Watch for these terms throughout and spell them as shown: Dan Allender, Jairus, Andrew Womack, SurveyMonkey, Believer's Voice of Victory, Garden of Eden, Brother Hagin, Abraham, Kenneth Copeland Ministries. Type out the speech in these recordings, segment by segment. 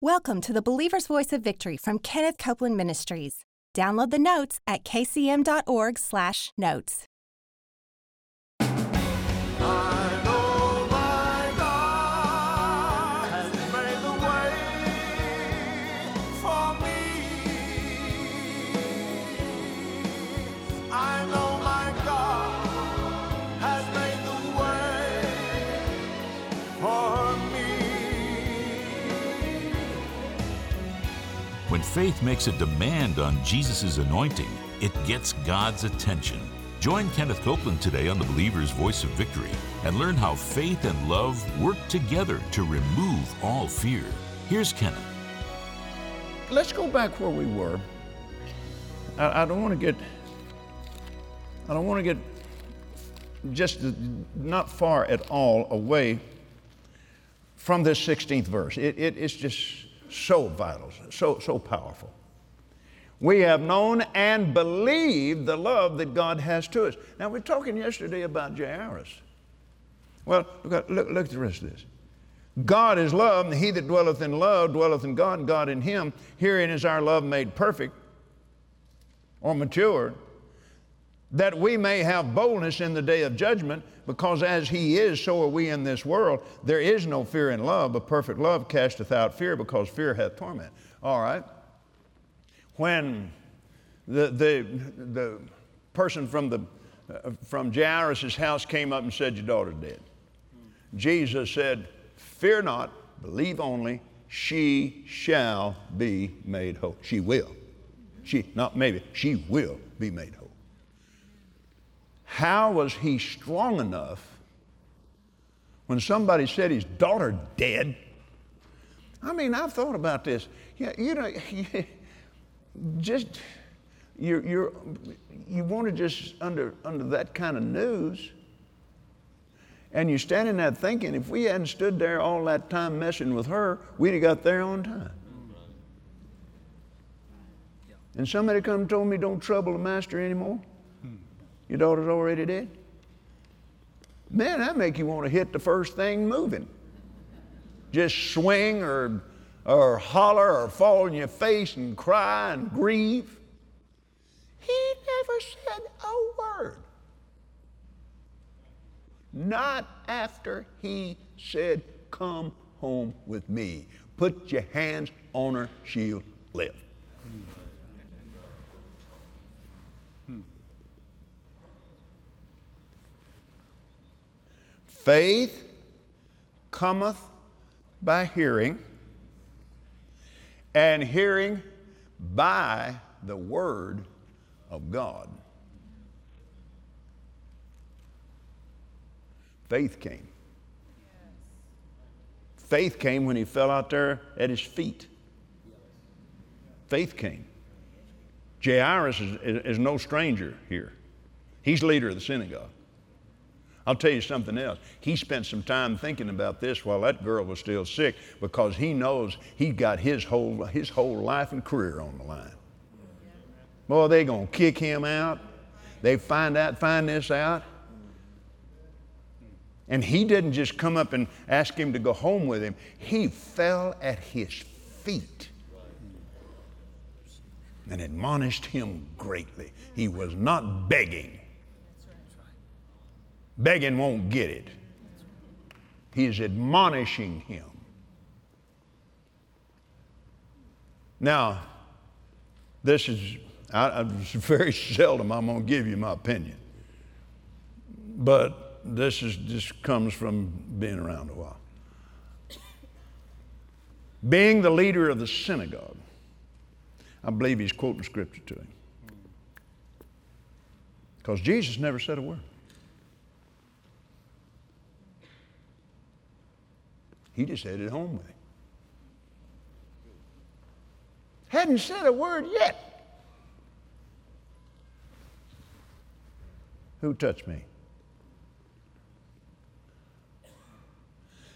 Welcome to the Believer's Voice of Victory from Kenneth Copeland Ministries. Download the notes at kcm.org/notes. I know my God has made the way for me. I know my God has made the way for me. When faith makes a demand on Jesus' anointing, it gets God's attention. Join Kenneth Copeland today on the Believer's Voice of Victory and learn how faith and love work together to remove all fear. Here's Kenneth. Let's go back where we were. I don't want to get just not far at all away from this 16th verse. It's just so vital, so powerful. We have known and believed the love that God has to us. Now, we were talking yesterday about Jairus. Well, look at the rest of this. God is love, and he that dwelleth in love dwelleth in God, and God in him. Herein is our love made perfect or mature, that we may have boldness in the day of judgment, because as he is, so are we in this world. There is no fear in love, but perfect love casteth out fear, because fear hath torment. All right. When the person from Jairus' house came up and said, your daughter's dead. Jesus said, fear not, believe only, she shall be made whole. She will. She will be made whole. How was he strong enough when somebody said his daughter dead? I mean, I've thought about this. Yeah, you know. Just you want to just under that kind of news, and you're standing there thinking, if we hadn't stood there all that time messing with her, we'd have got there on time. And somebody come and told me, don't trouble the master anymore. Your daughter's already dead. Man, that make you want to hit the first thing moving. Just swing or holler or fall on your face and cry and grieve. He never said a word. Not after he said, come home with me. Put your hands on her, she'll live. Faith cometh by hearing, and hearing by the word of God. Faith came. Yes. Faith came when he fell out there at his feet. Faith came. Jairus is no stranger here. He's leader of the synagogue. I'll tell you something else. He spent some time thinking about this while that girl was still sick, because he knows he got his whole life and career on the line. Boy, they're going to kick him out. They find this out. And he didn't just come up and ask him to go home with him. He fell at his feet and admonished him greatly. He was not begging. Begging won't get it. He's admonishing him. Now, this is, very seldom I'm going to give you my opinion, but this comes from being around a while. Being the leader of the synagogue, I believe he's quoting scripture to him, because Jesus never said a word. He just headed home with him. Hadn't said a word yet. Who touched me?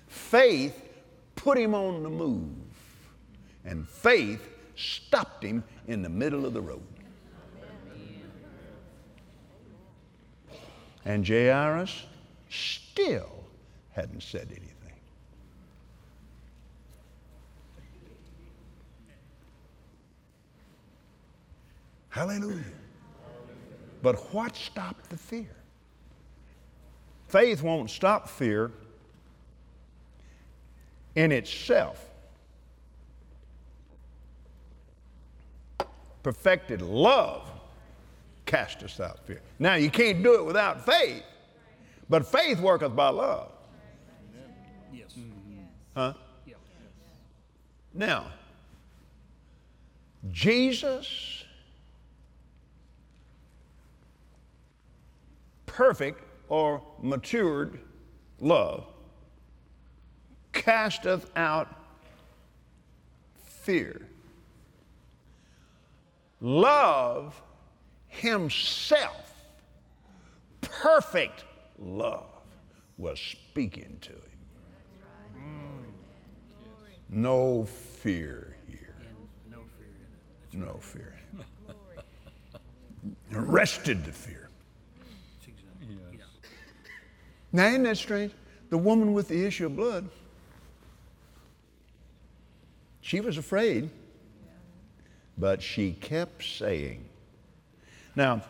Faith put him on the move, and faith stopped him in the middle of the road. And Jairus still hadn't said anything. Hallelujah. But what stopped the fear? Faith won't stop fear in itself. Perfected love casteth out fear. Now, you can't do it without faith, but faith worketh by love. Yes. Huh? Yes. Now, Jesus, perfect or matured love, casteth out fear. Love himself, perfect love, was speaking to him. No fear here. No fear. Arrested the fear. Now, isn't that strange? The woman with the issue of blood, she was afraid, but she kept saying. Now,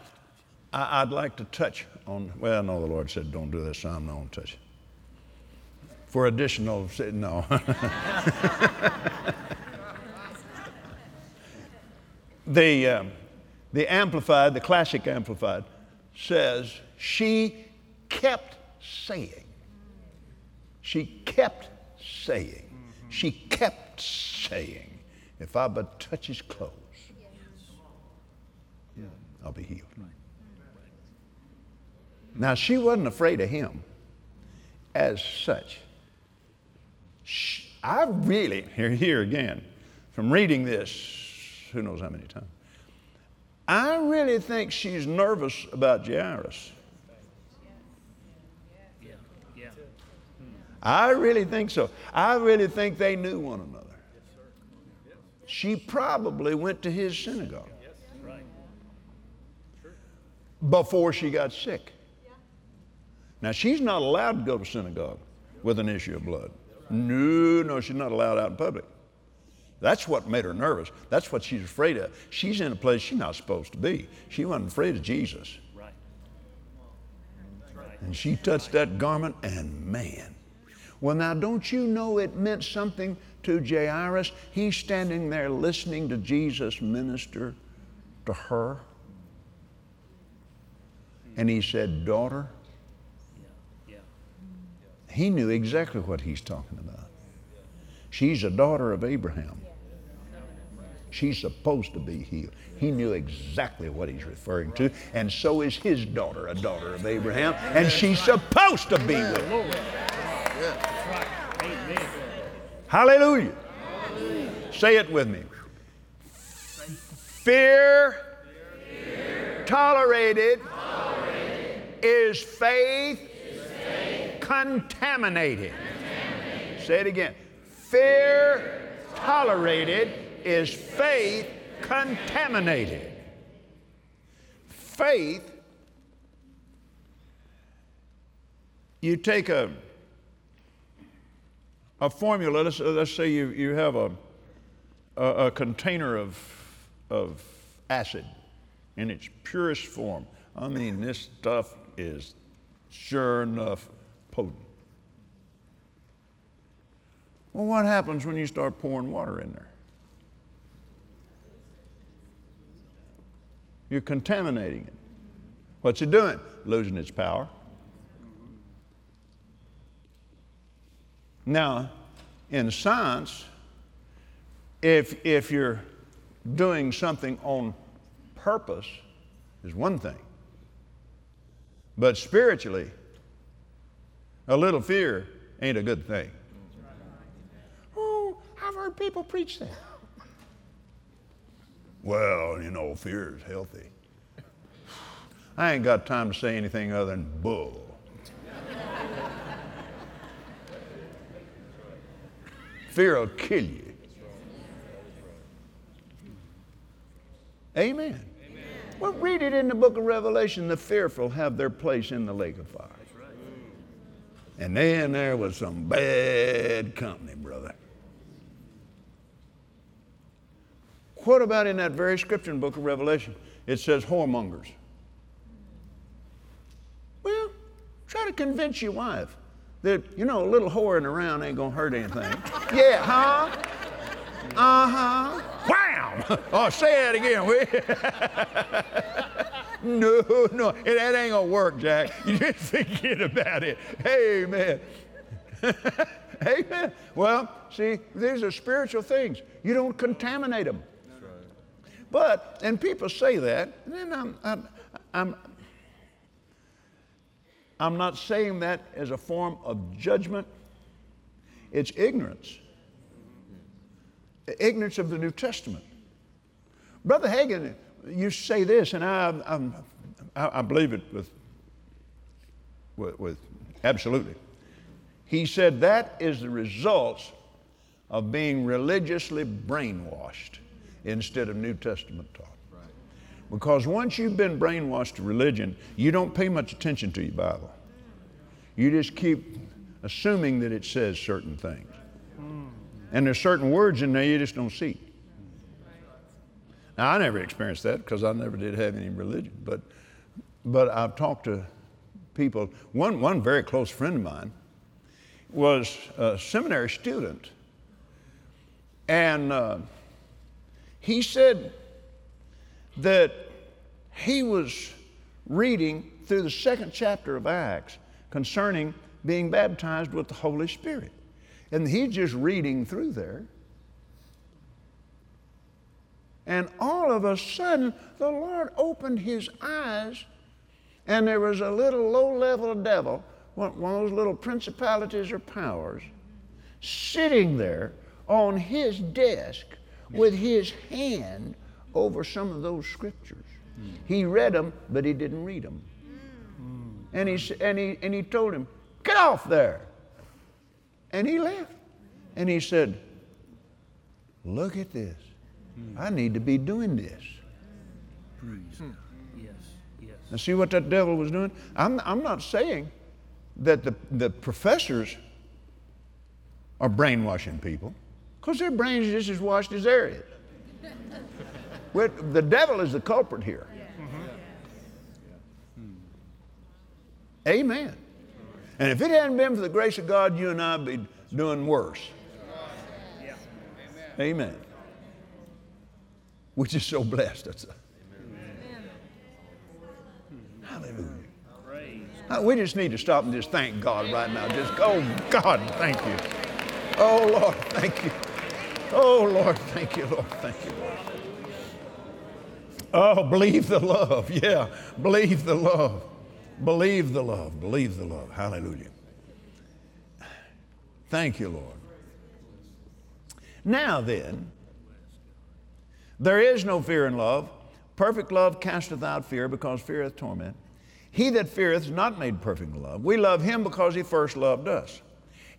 I'd like to touch on, well, no, the Lord said, don't do this, so I'm not going to touch it. For additional, no. The Amplified, the classic Amplified, says she kept saying. She kept saying. Mm-hmm. She kept saying, if I but touch his clothes, I'll be healed. Right. Now, she wasn't afraid of him as such. I really, here again, from reading this, who knows how many times, I really think she's nervous about Jairus. I really think so. I really think they knew one another. She probably went to his synagogue before she got sick. Now, she's not allowed to go to synagogue with an issue of blood. No, she's not allowed out in public. That's what made her nervous. That's what she's afraid of. She's in a place she's not supposed to be. She wasn't afraid of Jesus. And she touched that garment, and man. Well, now, don't you know it meant something to Jairus? He's standing there listening to Jesus minister to her. And he said, daughter. He knew exactly what he's talking about. She's a daughter of Abraham. She's supposed to be healed. He knew exactly what he's referring to, and so is his daughter, a daughter of Abraham, and she's supposed to be with him. Hallelujah. Hallelujah. Say it with me. Fear tolerated is faith contaminated. Say it again. Fear tolerated is faith contaminated. Faith, you take a formula, let's say you have a container of acid in its purest form. I mean, this stuff is sure enough potent. Well, what happens when you start pouring water in there? You're contaminating it. What's it doing? Losing its power. Now, in science, if you're doing something on purpose, is one thing. But spiritually, a little fear ain't a good thing. Oh, I've heard people preach that. Well, you know, fear is healthy. I ain't got time to say anything other than bull. Fear will kill you. Amen. Amen. Well, read it in the book of Revelation. The fearful have their place in the lake of fire. And then there was some bad company, brother. What about in that very scripture in the book of Revelation? It says whoremongers. Well, try to convince your wife that, you know, a little whoring around ain't gonna hurt anything. Yeah, huh? Uh-huh. Wham! Oh, say that again, will you? No, that ain't gonna work, Jack. You just forget about it. Amen. Amen. Well, see, these are spiritual things. You don't contaminate them. That's right. But, and people say that, and then I'm not saying that as a form of judgment. It's ignorance. Ignorance of the New Testament. Brother Hagin, you say this, and I believe it with absolutely. He said that is the results of being religiously brainwashed instead of New Testament taught. Right. Because once you've been brainwashed to religion, you don't pay much attention to your Bible. You just keep assuming that it says certain things. And there's certain words in there you just don't see. Now, I never experienced that because I never did have any religion, but I've talked to people. One very close friend of mine was a seminary student, and he said that he was reading through the second chapter of Acts concerning being baptized with the Holy Spirit. And he's just reading through there. And all of a sudden, the Lord opened his eyes, and there was a little low-level devil, one of those little principalities or powers, sitting there on his desk with his hand over some of those scriptures. He read them, but he didn't read them. And he told him, "Get off there." And he left. And he said, "Look at this. I need to be doing this." Praise God. Yes, yes. Now see what that devil was doing? I'm not saying that the professors are brainwashing people, because their brains are just as washed as theirs is. The devil is the culprit here. Yeah. Mm-hmm. Yeah. Amen. And if it hadn't been for the grace of God, you and I would be doing worse. Yeah. Amen. Amen. We're just so blessed. That's Amen. Hallelujah. We just need to stop and just thank God right now. Just, oh, God, thank you. Oh, Lord, thank you. Oh, Lord, thank you, Lord. Thank you, Lord. Oh, believe the love. Yeah, believe the love. Believe the love. Believe the love. Hallelujah. Thank you, Lord. Now then, there is no fear in love. Perfect love casteth out fear, because fear hath torment. He that feareth is not made perfect in love. We love him because he first loved us.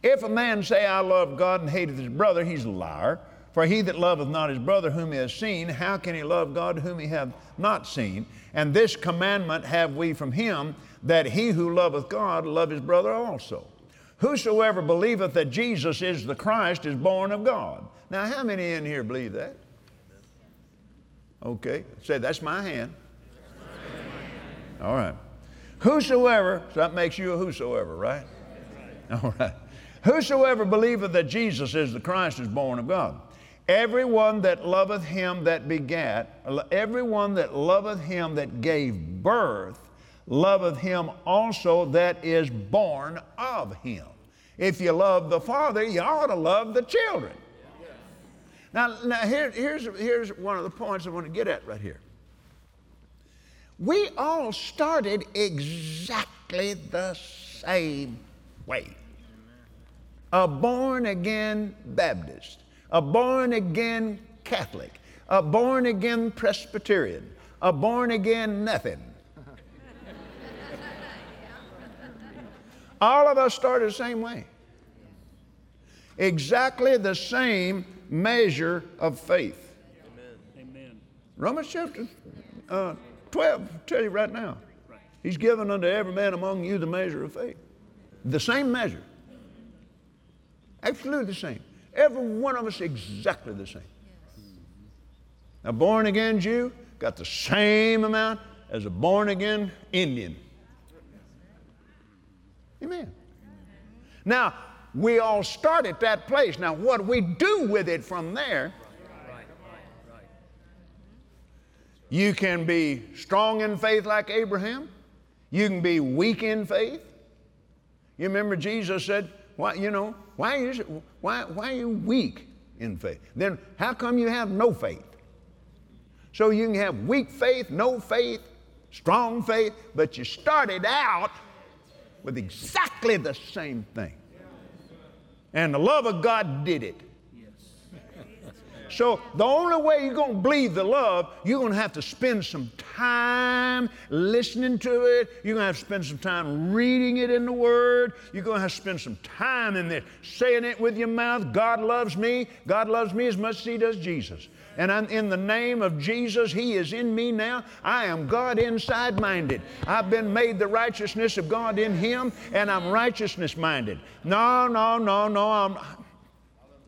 If a man say, "I love God," and hateth his brother, he's a liar. For he that loveth not his brother whom he has seen, how can he love God whom he hath not seen? And this commandment have we from him, that he who loveth God love his brother also. Whosoever believeth that Jesus is the Christ is born of God. Now, how many in here believe that? Okay, say, "That's my hand." All right. Whosoever, so that makes you a whosoever, right? All right. Whosoever believeth that Jesus is the Christ is born of God. Everyone that loveth him that begat, everyone that loveth him that gave birth, loveth him also that is born of him. If you love the Father, you ought to love the children. Yeah. Now here's one of the points I want to get at right here. We all started exactly the same way. A born-again Baptist, a born-again Catholic, a born-again Presbyterian, a born-again nothing. All of us started the same way. Exactly the same measure of faith. Amen. Romans chapter 12, I'll tell you right now. He's given unto every man among you the measure of faith. The same measure. Absolutely the same. Every one of us exactly the same. A born-again Jew got the same amount as a born-again Indian. Amen. Now, we all start at that place. Now, what we do with it from there, you can be strong in faith like Abraham. You can be weak in faith. You remember Jesus said, why are you weak in faith? Then how come you have no faith? So you can have weak faith, no faith, strong faith, but you started out with exactly the same thing. And the love of God did it. Yes. So the only way you're going to believe the love, you're going to have to spend some time listening to it. You're going to have to spend some time reading it in the Word. You're going to have to spend some time in this, saying it with your mouth. God loves me. God loves me as much as He does Jesus. And I'm in the name of Jesus. He is in me now. I am God inside minded. I've been made the righteousness of God in Him, and I'm righteousness minded. No.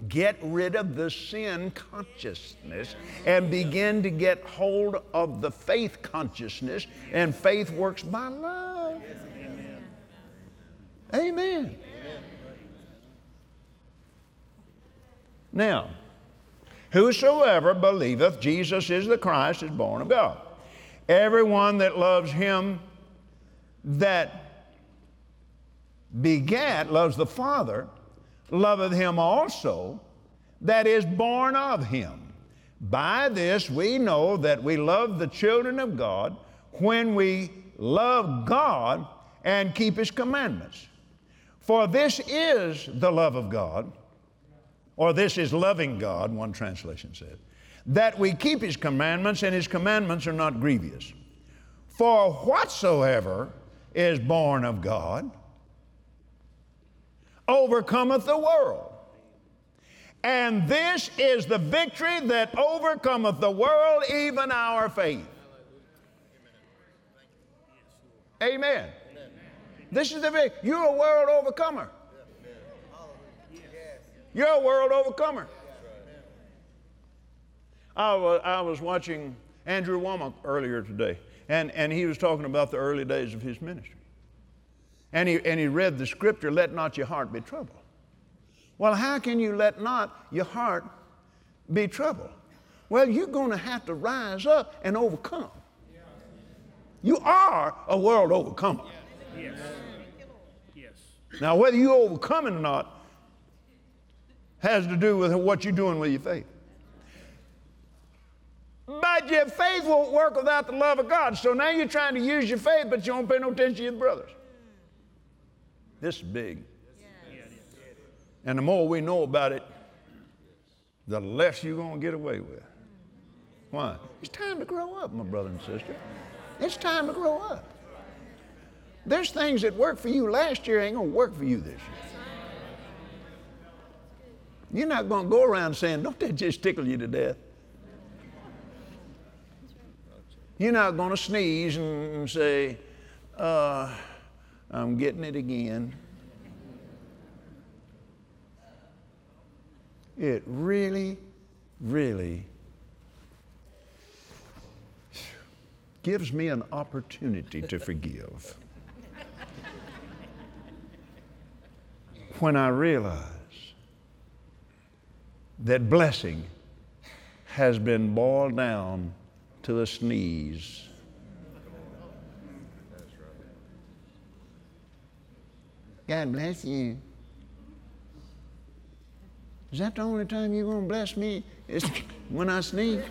Get rid of the sin consciousness and begin to get hold of the faith consciousness, and faith works by love. Amen. Now, whosoever believeth Jesus is the Christ is born of God. Everyone that loves Him that begat, loves the Father, loveth Him also that is born of Him. By this we know that we love the children of God, when we love God and keep His commandments. For this is the love of God, or this is loving God, one translation says, that we keep His commandments, and His commandments are not grievous. For whatsoever is born of God overcometh the world. And this is the victory that overcometh the world, even our faith. Amen. This is the victory. You're a world overcomer. You're a world overcomer. I was watching Andrew Womack earlier today, and he was talking about the early days of his ministry. And he read the scripture, let not your heart be troubled. Well, how can you let not your heart be troubled? Well, you're going to have to rise up and overcome. You are a world overcomer. Yes. Yes. Now, whether you overcome it or not, has to do with what you're doing with your faith. But your faith won't work without the love of God. So now you're trying to use your faith, but you don't pay no attention to your brothers. This is big. Yes. And the more we know about it, the less you're going to get away with. Why? It's time to grow up, my brother and sister. It's time to grow up. There's things that worked for you last year ain't going to work for you this year. You're not going to go around saying, don't that just tickle you to death? You're not going to sneeze and say, I'm getting it again. It really, really gives me an opportunity to forgive when I realize that blessing has been boiled down to a sneeze. God bless you. Is that the only time you're going to bless me? Is when I sneeze?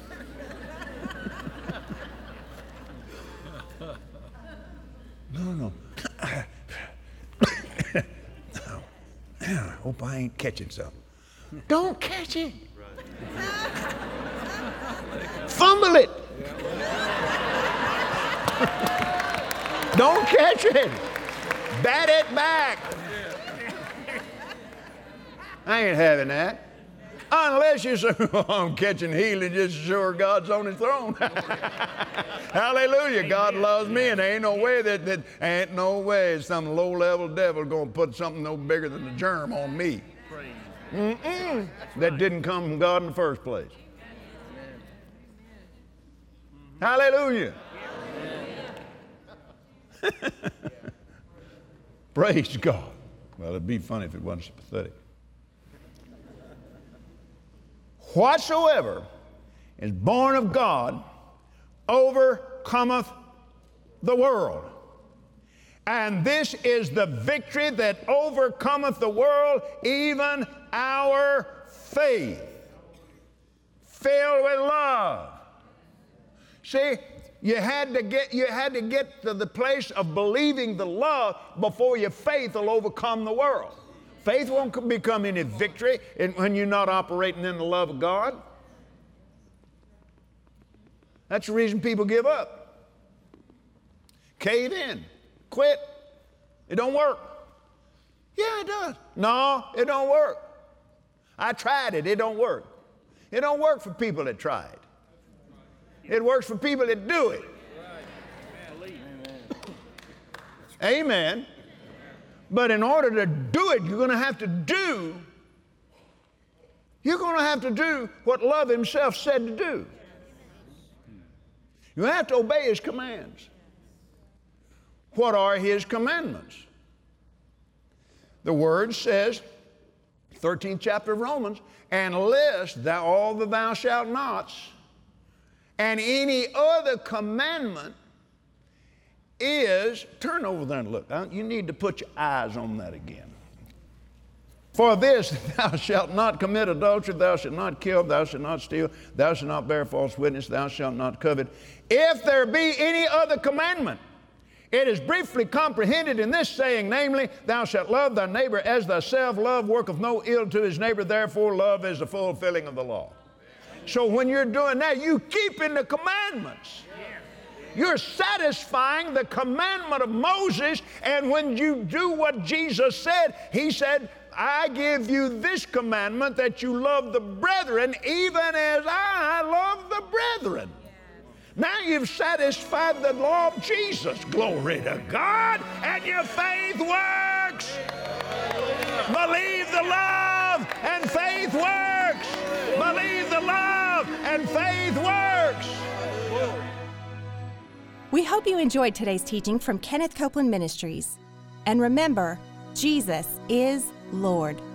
No. I hope I ain't catching something. Don't catch it. Fumble it. Don't catch it. Bat it back. I ain't having that. Unless you say, I'm catching healing, just sure God's on His throne. Hallelujah. God loves me, and there ain't no way that ain't no way some low-level devil going to put something no bigger than a germ on me. That didn't come from God in the first place. Hallelujah. Hallelujah. Praise God. Well, it'd be funny if it wasn't so pathetic. Whatsoever is born of God overcometh the world. And this is the victory that overcometh the world, even our faith, filled with love. See, you had to get to the place of believing the love before your faith will overcome the world. Faith won't become any victory when you're not operating in the love of God. That's the reason people give up. Cave in. Quit. It don't work. Yeah, it does. No, it don't work. I tried it. It don't work. It don't work for people that try it. It works for people that do it. Amen. But in order to do it, you're going to have to do what love himself said to do. You have to obey his commands. What are his commandments? The word says, 13th chapter of Romans, and list thou all the thou shalt nots, and any other commandment is, turn over there and look. You need to put your eyes on that again. For this, thou shalt not commit adultery, thou shalt not kill, thou shalt not steal, thou shalt not bear false witness, thou shalt not covet. If there be any other commandment, it is briefly comprehended in this saying, namely, thou shalt love thy neighbor as thyself. Love worketh no ill to his neighbor, therefore love is the fulfilling of the law. So when you're doing that, you're keeping the commandments. You're satisfying the commandment of Moses, and when you do what Jesus said, he said, I give you this commandment, that you love the brethren even as I love the brethren. Now you've satisfied the law of Jesus. Glory to God. And your faith works. Believe the love and faith works. Believe the love and faith works. We hope you enjoyed today's teaching from Kenneth Copeland Ministries. And remember, Jesus is Lord.